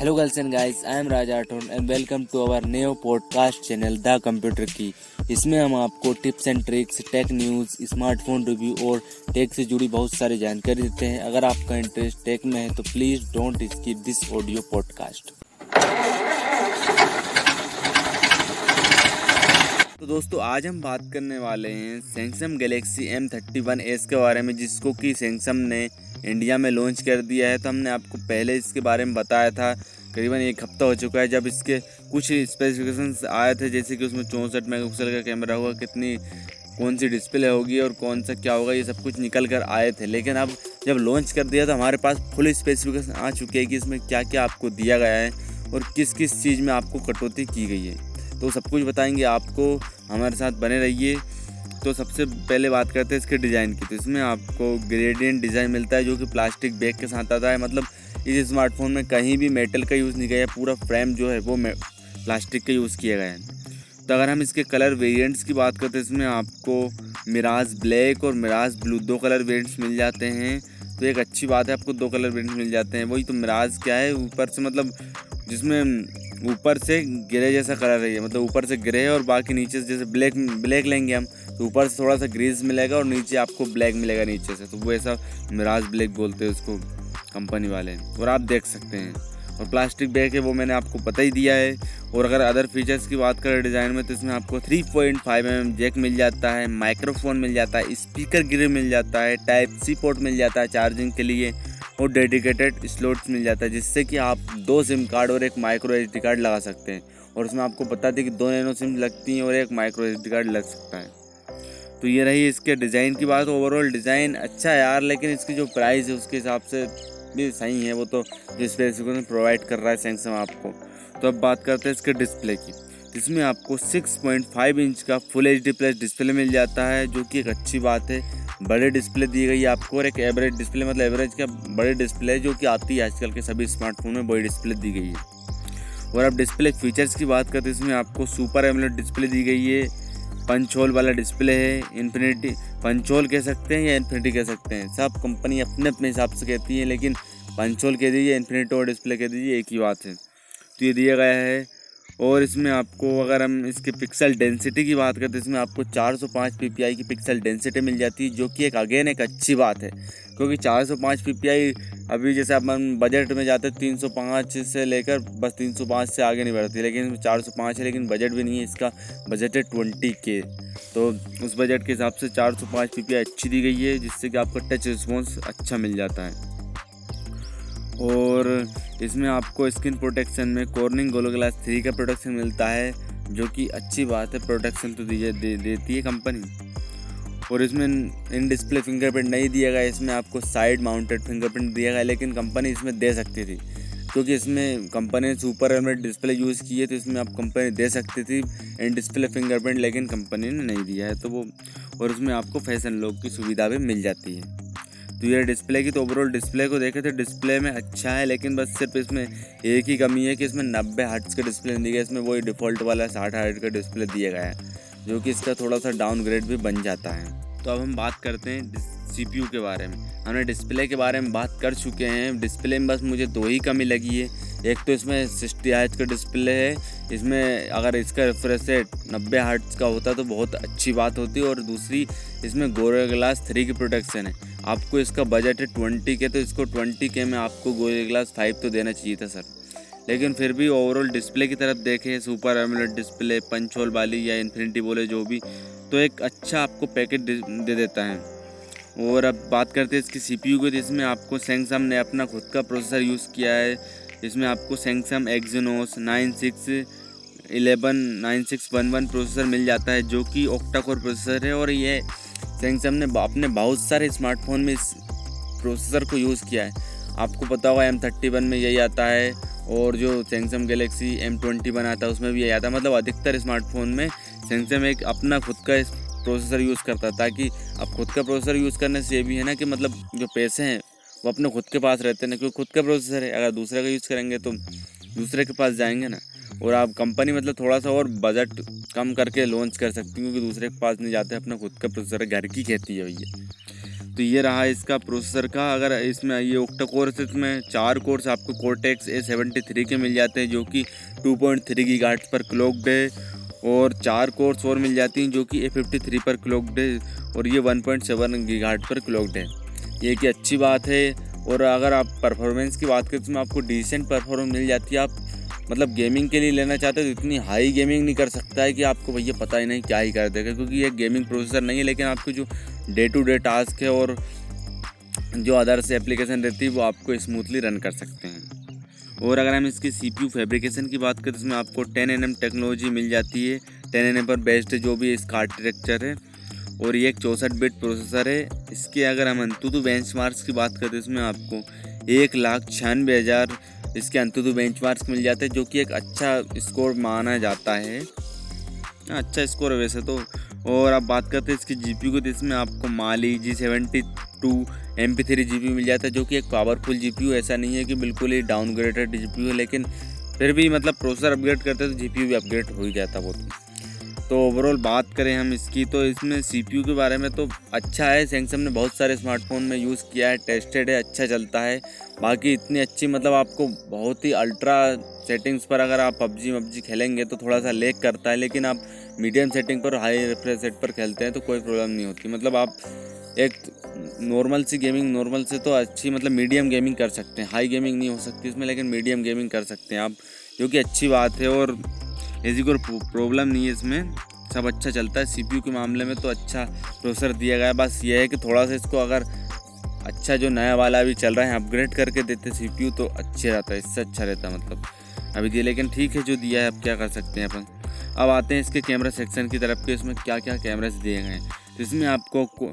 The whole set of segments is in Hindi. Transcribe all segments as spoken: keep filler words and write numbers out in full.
Hello girls and guys, I am Raja Artan and welcome to our new podcast channel the computer की। इसमें हम आपको tips and tricks, tech news, smartphone review और टेक से जुड़ी बहुत सारी जानकारी देते हैं। अगर आपका इंटरेस्ट टेक में है तो please don't skip this audio podcast. तो दोस्तों, आज हम बात करने वाले हैं Samsung Galaxy M thirty one S के बारे में, जिसको कि सैमसंग ने इंडिया में लॉन्च कर दिया है। तो हमने आपको पहले इसके बारे में बताया था, करीबन एक हफ़्ता हो चुका है, जब इसके कुछ स्पेसिफिकेशंस आए थे, जैसे कि उसमें चौंसठ मेगापिक्सल का कैमरा होगा, कितनी कौन सी डिस्प्ले होगी और कौन सा क्या होगा, ये सब कुछ निकल कर आए थे। लेकिन अब जब लॉन्च कर दिया तो हमारे पास फुल स्पेसिफिकेशन आ चुके हैं कि इसमें क्या क्या आपको दिया गया है और किस किस चीज़ में आपको कटौती की गई है। तो सब कुछ बताएंगे आपको, हमारे साथ बने रहिए। तो सबसे पहले बात करते हैं इसके डिज़ाइन की। तो इसमें आपको ग्रेडियंट डिज़ाइन मिलता है जो कि प्लास्टिक बैग के साथ आता है। मतलब इस स्मार्टफोन में कहीं भी मेटल का यूज़ नहीं किया है, पूरा फ्रेम जो है वो प्लास्टिक का यूज़ किया गया है। तो अगर हम इसके कलर वेरिएंट्स की बात करते हैं, इसमें आपको मिराज ब्लैक और मिराज ब्लू दो कलर वेरिएंट्स मिल जाते हैं। तो एक अच्छी बात है, आपको दो कलर वेरिएंट्स मिल जाते हैं। वही तो मिराज क्या है, ऊपर से मतलब जिसमें ऊपर से ग्रे जैसा कलर है, मतलब ऊपर से ग्रे और बाकी नीचे से जैसे ब्लैक ब्लैक लेंगे हम तो ऊपर से थोड़ा सा ग्रीस मिलेगा और नीचे आपको ब्लैक मिलेगा नीचे से, तो वो ऐसा मिराज ब्लैक बोलते हैं उसको कंपनी वाले। और आप देख सकते हैं, और प्लास्टिक बैग है वो मैंने आपको पता ही दिया है। और अगर अदर फीचर्स की बात करें डिज़ाइन में, तो इसमें आपको three point five M M jack मिल जाता है, माइक्रोफोन मिल जाता है, स्पीकर ग्रिल मिल जाता है, टाइप सी पोर्ट मिल जाता है चार्जिंग के लिए, और डेडिकेटेड स्लॉट्स मिल जाता है, जिससे कि आप दो सिम कार्ड और एक माइक्रो एसडी कार्ड लगा सकते हैं। और उसमें आपको पता था कि दो नैनो सिम लगती हैं और एक माइक्रो एसडी कार्ड लग सकता है। तो ये रही इसके डिज़ाइन की बात। ओवरऑल डिज़ाइन अच्छा है यार, लेकिन इसकी जो प्राइस है उसके हिसाब से भी सही है, वो तो जो स्पेसिफिकेशन प्रोवाइड कर रहा है सैमसंग आपको। तो अब बात करते हैं इसके डिस्प्ले की। इसमें आपको सिक्स पॉइंट फाइव इंच का full H D plus display मिल जाता है, जो कि एक अच्छी बात है। बड़े डिस्प्ले दी गई है आपको और एक एवरेज डिस्प्ले, मतलब एवरेज का बड़े डिस्प्ले जो कि आती है आजकल के सभी स्मार्टफोन में, बड़ी डिस्प्ले दी गई है। और अब डिस्प्ले फीचर्स की बात करते हैं, इसमें आपको सुपर एमोलेड डिस्प्ले दी गई है, पंच होल वाला डिस्प्ले है, इन्फिनिटी पंच होल कह सकते हैं या इन्फिनिटी कह सकते हैं, सब कंपनी अपने अपने हिसाब से कहती है, लेकिन पंच होल कह दीजिए, इन्फिनिटी और डिस्प्ले कह दीजिए, एक ही बात है। तो ये दिया गया है। और इसमें आपको अगर हम इसके पिक्सल डेंसिटी की बात करते हैं, इसमें आपको चार सौ पाँच पी पी आई की पिक्सल डेंसिटी मिल जाती है, जो कि एक अगेन एक अच्छी बात है, क्योंकि चार सौ पाँच पी पी आई अभी जैसे अपन बजट में जाते हैं तीन सौ पाँच से लेकर बस तीन सौ पाँच से आगे नहीं बढ़ती, लेकिन चार सौ पाँच है, लेकिन बजट भी नहीं है, इसका बजट है ट्वेंटी के। तो उस बजट के हिसाब से चार सौ पाँच पी पी आई अच्छी दी गई है, जिससे कि आपका टच रिस्पॉन्स अच्छा मिल जाता है। और इसमें आपको स्किन प्रोटेक्शन में कॉर्निंग गोरिल्ला ग्लास थ्री का प्रोटेक्शन मिलता है, जो कि अच्छी बात है, प्रोटेक्शन तो दे, दे, देती है कंपनी। और इसमें इन डिस्प्ले फिंगरप्रिंट नहीं दिया गया, इसमें आपको साइड माउंटेड फिंगरप्रिंट दिया गया, लेकिन कंपनी इसमें दे सकती थी, क्योंकि इसमें कंपनी ने सुपर एमोलेड डिस्प्ले यूज़ की है, तो इसमें आप कंपनी दे सकती थी इन डिस्प्ले फिंगरप्रिंट, लेकिन कंपनी ने नहीं दिया है तो वो। और इसमें आपको फैशन लॉक की सुविधा भी मिल जाती है। तो ये डिस्प्ले की, तो ओवरऑल डिस्प्ले को देखे तो डिस्प्ले में अच्छा है, लेकिन बस सिर्फ इसमें एक ही कमी है कि इसमें नब्बे हर्ट्ज़ का डिस्प्ले नहीं दिया गया, इसमें वही डिफ़ॉल्ट वाला साठ हर्ट्ज़ का डिस्प्ले दिया गया है, जो कि इसका थोड़ा सा डाउनग्रेड भी बन जाता है। तो अब हम बात करते हैं सीपीयू के बारे में। हमने डिस्प्ले के बारे में बात कर चुके हैं। डिस्प्ले में बस मुझे दो ही कमी लगी है, एक तो इसमें सिक्सटी हर्ट्ज़ का डिस्प्ले है, इसमें अगर इसका रिफ्रेश रेट नब्बे हर्ट्ज़ का होता तो बहुत अच्छी बात होती। और दूसरी, इसमें गोरिल्ला ग्लास थ्री की प्रोटेक्शन है। आपको इसका बजट है ट्वेंटी के, तो इसको ट्वेंटी के में आपको गोरिल्ला ग्लास फाइव तो देना चाहिए था सर। लेकिन फिर भी ओवरऑल डिस्प्ले की तरफ देखें, super AMOLED display, punch hole वाली या इन्फिनिटी बोले जो भी, तो एक अच्छा आपको पैकेट दे देता है। और अब बात करते हैं इसकी सीपीयू की। इसमें आपको सैमसंग ने अपना खुद का प्रोसेसर यूज़ किया है। इसमें आपको Samsung Exynos nine six one one processor मिल जाता है, जो कि ऑक्टा कोर प्रोसेसर है। और ये सैमसंग ने अपने बहुत सारे स्मार्टफोन में इस प्रोसेसर को यूज़ किया है। आपको पता होगा एम थर्टी वन में यही आता है, और जो Samsung Galaxy M twenty one आता है उसमें भी यही आता है। मतलब अधिकतर स्मार्टफोन में सैमसंग एक अपना खुद का प्रोसेसर यूज़ करता है, ताकि अब खुद का प्रोसेसर यूज़ करने से ये भी है ना कि मतलब जो पैसे हैं वो अपने खुद के पास रहते हैं ना, क्योंकि खुद का प्रोसेसर है। अगर दूसरे का यूज़ करेंगे तो दूसरे के पास जाएंगे ना, और आप कंपनी मतलब थोड़ा सा और बजट कम करके लॉन्च कर सकती है, क्योंकि दूसरे के पास नहीं जाते, अपना खुद का प्रोसेसर घर की कहती है भैया। तो ये रहा इसका प्रोसेसर का। अगर इसमें ये ओक्टा कोर है, इसमें चार कोर्स आपको कॉर्टेक्स ए सेवेंटी थ्री के मिल जाते हैं जो कि टू पॉइंट थ्री गीगाहर्ट्ज़ पर क्लॉक्ड है, और चार कोर्स और मिल जाती हैं जो कि ए फिफ्टी थ्री पर क्लॉक्ड है और ये वन पॉइंट सेवन गीगाहर्ट्ज़ पर क्लॉक्ड है। ये कि अच्छी बात है। और अगर आप परफॉर्मेंस की बात करें तो इसमें आपको डिसेंट परफॉर्मेंस मिल जाती है। आप मतलब गेमिंग के लिए लेना चाहते हो तो इतनी हाई गेमिंग नहीं कर सकता है कि आपको भैया पता ही नहीं क्या ही कर देगा, क्योंकि ये गेमिंग प्रोसेसर नहीं है। लेकिन आपको जो डे टू डे टास्क है और जो अदर्स एप्लीकेशन रहती है वो आपको स्मूथली रन कर सकते हैं। और अगर हम इसकी सीपीयू फैब्रिकेशन की बात करें तो इसमें आपको टेन एन एम टेक्नोलॉजी मिल जाती है। टेन एन एम पर बेस्ड जो भी इसका आर्किटेक्चर है, और ये एक चौंसठ बिट प्रोसेसर है। इसके अगर हम अंतुतु बेंचमार्क्स की बात करें तो इसमें आपको एक लाख छियानवे हज़ार इसके अंतुतु बेंचमार्क्स मिल जाते हैं जो कि एक अच्छा स्कोर माना जाता है, अच्छा स्कोर है वैसे तो। और अब बात करते हैं इसकी जीपीयू की, तो इसमें आपको Mali G seventy two M three GPU मिल जाता है जो कि एक पावरफुल जीपीयू, ऐसा नहीं है कि बिल्कुल ही डाउनग्रेडेड जीपीयू है, लेकिन फिर भी मतलब प्रोसेसर अपग्रेड करते हैं तो जीपीयू भी अपग्रेड हो ही जाता वो। तो ओवरऑल बात करें हम इसकी तो इसमें सीपीयू के बारे में तो अच्छा है, सैमसंग ने बहुत सारे स्मार्टफोन में यूज़ किया है, टेस्टेड है, अच्छा चलता है। बाकी इतनी अच्छी मतलब आपको बहुत ही अल्ट्रा सेटिंग्स पर अगर आप पबजी पबजी खेलेंगे तो थोड़ा सा लेग करता है, लेकिन आप मीडियम सेटिंग पर हाई रिफ्रेश रेट पर खेलते हैं तो कोई प्रॉब्लम नहीं होती। मतलब आप एक नॉर्मल सी गेमिंग नॉर्मल से तो अच्छी मतलब मीडियम गेमिंग कर सकते हैं, हाई गेमिंग नहीं हो सकती इसमें, लेकिन मीडियम गेमिंग कर सकते हैं आप, जो कि अच्छी बात है। और ऐसी कोई प्रॉब्लम नहीं है, इसमें सब अच्छा चलता है। सीपीयू के मामले में तो अच्छा प्रोसेसर दिया गया है। बस ये है कि थोड़ा सा इसको अगर अच्छा जो नया वाला भी चल रहा है अपग्रेड करके देते सीपीयू तो अच्छे रहता है, इससे अच्छा रहता है मतलब अभी दिया, लेकिन ठीक है जो दिया है अब क्या कर सकते हैं अपन। अब आते हैं इसके कैमरा सेक्शन की तरफ के, इसमें क्या क्या कैमरास दिए गए हैं। तो इसमें आपको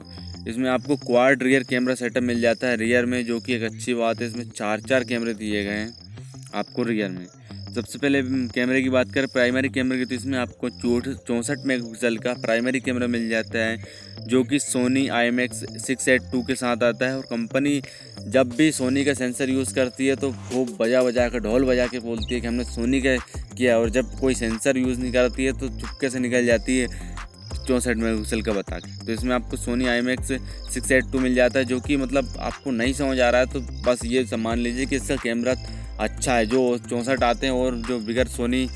इसमें आपको क्वाड रियर कैमरा सेटअप मिल जाता है रियर में, जो कि एक अच्छी बात है। इसमें चार चार कैमरे दिए गए हैं आपको रियर में। सबसे पहले कैमरे की बात करें प्राइमरी कैमरे की, तो इसमें आपको चौंसठ मेगापिक्सल का प्राइमरी कैमरा मिल जाता है जो कि Sony I M X six eight two के साथ आता है। और कंपनी जब भी सोनी का सेंसर यूज़ करती है तो खूब बजा बजा कर ढोल बजा के बोलती है कि हमने सोनी का किया, और जब कोई सेंसर यूज़ नहीं करती है तो चुपके से निकल जाती है चौंसठ मेगापिक्सल का बता के। तो इसमें आपको Sony I M X six eight two मिल जाता है जो कि मतलब आपको नहीं समझ आ रहा है तो बस ये मान लीजिए कि इसका कैमरा अच्छा है। जो चौंसठ आते हैं और जो बिगर सोनी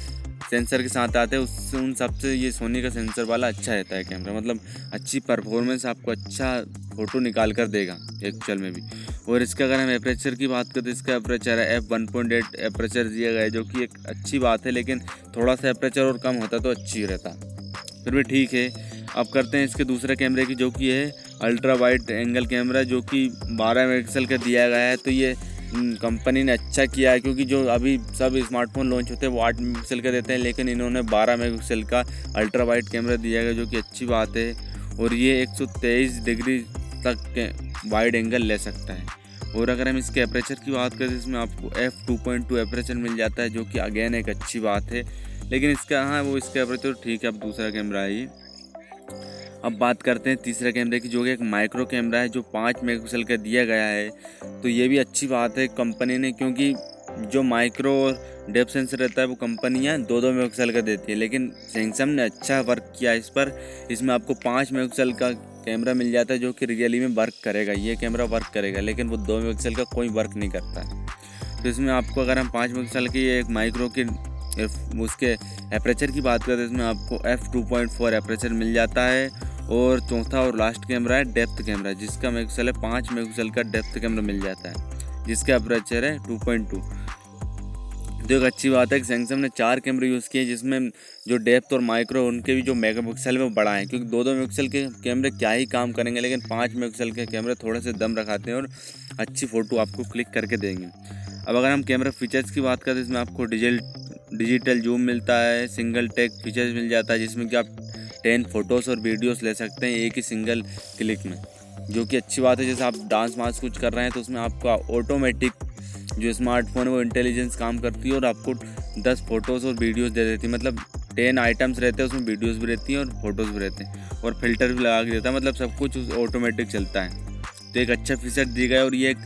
सेंसर के साथ आते हैं उससे उन सबसे ये सोनी का सेंसर वाला अच्छा रहता है कैमरा, मतलब अच्छी परफॉर्मेंस आपको अच्छा फ़ोटो निकाल कर देगा एक्चुअल में भी। और इसका अगर हम एपरेचर की बात करें तो इसका एपरेचर है F one point eight aperture दिया गया है जो कि एक अच्छी बात है, लेकिन थोड़ा सा एपरेचर और कम होता तो अच्छी रहता, फिर भी ठीक है। अब करते हैं इसके दूसरे कैमरे की, जो कि है अल्ट्रा वाइड एंगल कैमरा जो कि बारह मेगापिक्सल का दिया गया है। तो ये कंपनी ने अच्छा किया है, क्योंकि जो अभी सब स्मार्टफोन लॉन्च होते हैं वो आठ मेगापिक्सल का देते हैं, लेकिन इन्होंने बारह मेगापिक्सल का अल्ट्रा वाइड कैमरा दिया गया जो कि अच्छी बात है। और ये एक सौ तेईस डिग्री तक वाइड एंगल ले सकता है। और अगर हम इसके एपरेचर की बात करें तो इसमें आपको F two point two aperture मिल जाता है जो कि अगेन एक अच्छी बात है, लेकिन इसका हाँ वो इसका एपरेचर ठीक है। अब दूसरा कैमरा है ये। अब बात करते हैं तीसरे कैमरे की, जो कि एक माइक्रो कैमरा है जो पाँच मेगापिक्सल का दिया गया है। तो ये भी अच्छी बात है कंपनी ने, क्योंकि जो माइक्रो और डेप सेंसर रहता है वो कंपनियां दो दो मेगापिक्सल का देती है, लेकिन सैमसंग ने अच्छा वर्क किया इस पर। इसमें आपको पाँच मेगापिक्सल का कैमरा मिल जाता है जो कि रियली में वर्क करेगा, ये कैमरा वर्क करेगा, लेकिन वो दो मेगापिक्सल का कोई वर्क नहीं करता है। तो इसमें आपको अगर हम पाँच मेगापिक्सल की एक माइक्रो की उसके एपरेचर की बात करें तो इसमें आपको F two point four aperture मिल जाता है। और चौथा और लास्ट कैमरा है डेप्थ कैमरा, जिसका मेगापिक्सल है पाँच मेगापिक्सल का डेप्थ कैमरा मिल जाता है, जिसका एपरेचर है टू पॉइंट टू। तो एक अच्छी बात है कि सैमसंग ने चार कैमरे यूज़ किए जिसमें जो डेप्थ और माइक्रो उनके भी जो मेगापिक्सल में बढ़ाएं, क्योंकि दो दो मेगापिक्सल के कैमरे क्या ही काम करेंगे, लेकिन पाँच मेगापिक्सल के कैमरे थोड़े से दम रखाते हैं और अच्छी फ़ोटो आपको क्लिक करके देंगे। अब अगर हम कैमरा फीचर्स की बात करें तो इसमें आपको डिजिल डिजिटल जूम मिलता है, सिंगल टेक फीचर्स मिल जाता है जिसमें कि आप टेन फोटोज़ और वीडियोस ले सकते हैं एक ही सिंगल क्लिक में, जो कि अच्छी बात है। जैसे आप डांस वांस कुछ कर रहे हैं तो उसमें आपका ऑटोमेटिक जो स्मार्टफोन है वो इंटेलिजेंस काम करती है और आपको दस फोटोज़ और वीडियोस दे देती है। मतलब टेन आइटम्स रहते हैं, उसमें वीडियोस भी रहती हैं और फोटोज़ भी रहते हैं और फिल्टर भी लगा के देता है, मतलब सब कुछ ऑटोमेटिक चलता है। तो एक अच्छा फीचर दिया गया है, और ये एक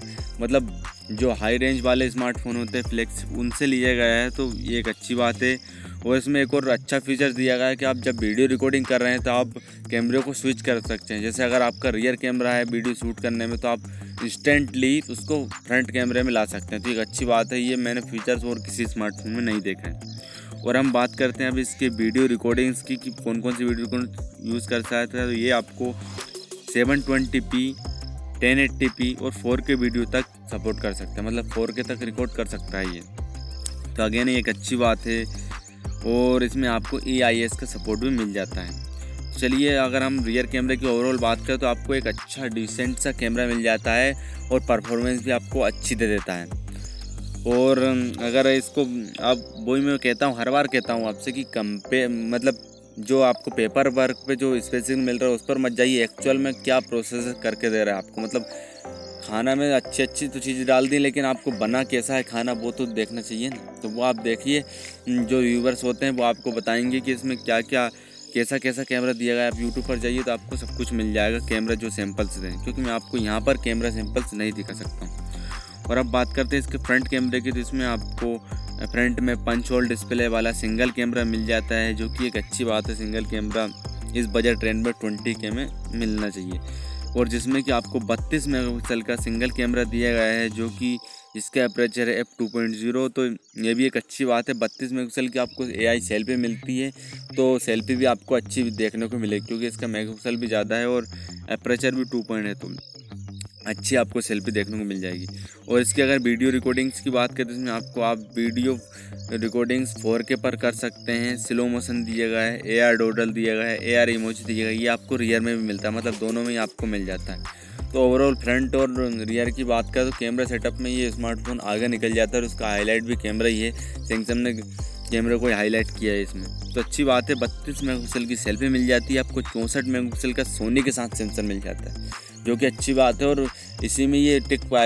मतलब जो हाई रेंज वाले स्मार्टफोन होते हैं फ्लेक्स उनसे लिया गया है, तो ये एक अच्छी बात है। और इसमें एक और अच्छा फीचर दिया गया है कि आप जब वीडियो रिकॉर्डिंग कर रहे हैं तो आप कैमरे को स्विच कर सकते हैं। जैसे अगर आपका रियर कैमरा है वीडियो शूट करने में तो आप इंस्टेंटली उसको फ्रंट कैमरे में ला सकते हैं, तो एक अच्छी बात है। ये मैंने फीचर्स और किसी स्मार्टफोन में नहीं देखा है। और हम बात करते हैं अब इसके वीडियो रिकॉर्डिंग्स की कि कौन कौन सी वीडियो रिकॉर्डिंग यूज़ कर सकता है। तो ये आपको seven twenty P, ten eighty P और फोर के वीडियो तक सपोर्ट कर सकता है, मतलब फोर के तक रिकॉर्ड कर सकता है ये, तो अगेन एक अच्छी बात है। और इसमें आपको ए आई एस का सपोर्ट भी मिल जाता है। चलिए अगर हम रियर कैमरे की ओवरऑल बात करें तो आपको एक अच्छा डिसेंट सा कैमरा मिल जाता है और परफॉर्मेंस भी आपको अच्छी दे देता है। और अगर इसको आप वही मैं कहता हूँ, हर बार कहता हूँ आपसे कि कंपे मतलब जो आपको पेपर वर्क पे जो स्पेसिंग मिल रहा है उस पर मत जाइए, एक्चुअल में क्या प्रोसेस करके दे रहा है आपको। मतलब खाना में अच्छी अच्छी तो चीज़ें डाल दी, लेकिन आपको बना कैसा है खाना वो तो देखना चाहिए ना। तो वो आप देखिए, जो व्यूवर्स होते हैं वो आपको बताएंगे कि इसमें क्या क्या कैसा कैसा कैमरा दिया गया है। आप यूट्यूब पर जाइए तो आपको सब कुछ मिल जाएगा, कैमरा जो सैम्पल्स दें, क्योंकि मैं आपको यहाँ पर कैमरा सैम्पल्स नहीं दिखा सकता हूँ। और अब बात करते हैं इसके फ्रंट कैमरे की, तो इसमें आपको फ्रंट में पंच होल डिस्प्ले वाला सिंगल कैमरा मिल जाता है, जो कि एक अच्छी बात है। सिंगल कैमरा इस बजट रेंज में ट्वेंटी के में मिलना चाहिए। और जिसमें कि आपको बत्तीस मेगापिक्सल का सिंगल कैमरा दिया गया है, जो कि इसका अपर्चर है एफ टू पॉइंट ज़ीरो, तो ये भी एक अच्छी बात है। बत्तीस मेगापिक्सल की आपको एआई सेल्फी मिलती है, तो सेल्फी भी आपको अच्छी देखने को मिलेगी, क्योंकि इसका मेगापिक्सल भी ज़्यादा है और अपर्चर भी टू पॉइंट है, तो अच्छी आपको सेल्फी देखने को मिल जाएगी। और इसके अगर वीडियो रिकॉर्डिंग्स की बात करें तो इसमें आपको आप वीडियो रिकॉर्डिंग्स फोर के पर कर सकते हैं। स्लो मोशन दिया गया है, ए आर डोडल दिया गया है, ए आर इमोजी दिया गया है, ये आपको रियर में भी मिलता है, मतलब दोनों में ही आपको मिल जाता है। तो ओवरऑल फ्रंट और रियर की बात करें तो कैमरा सेटअप में ये स्मार्टफोन आगे निकल जाता है और उसका हाईलाइट भी कैमरा ही है। सैमसंग ने कैमरे को हाईलाइट किया है इसमें, तो अच्छी बात है। बत्तीस मेगापिक्सल की सेल्फी मिल जाती है आपको, चौंसठ मेगापिक्सल का सोनी के साथ सेंसर मिल जाता है, जो कि अच्छी बात है। और इसी में ये टिक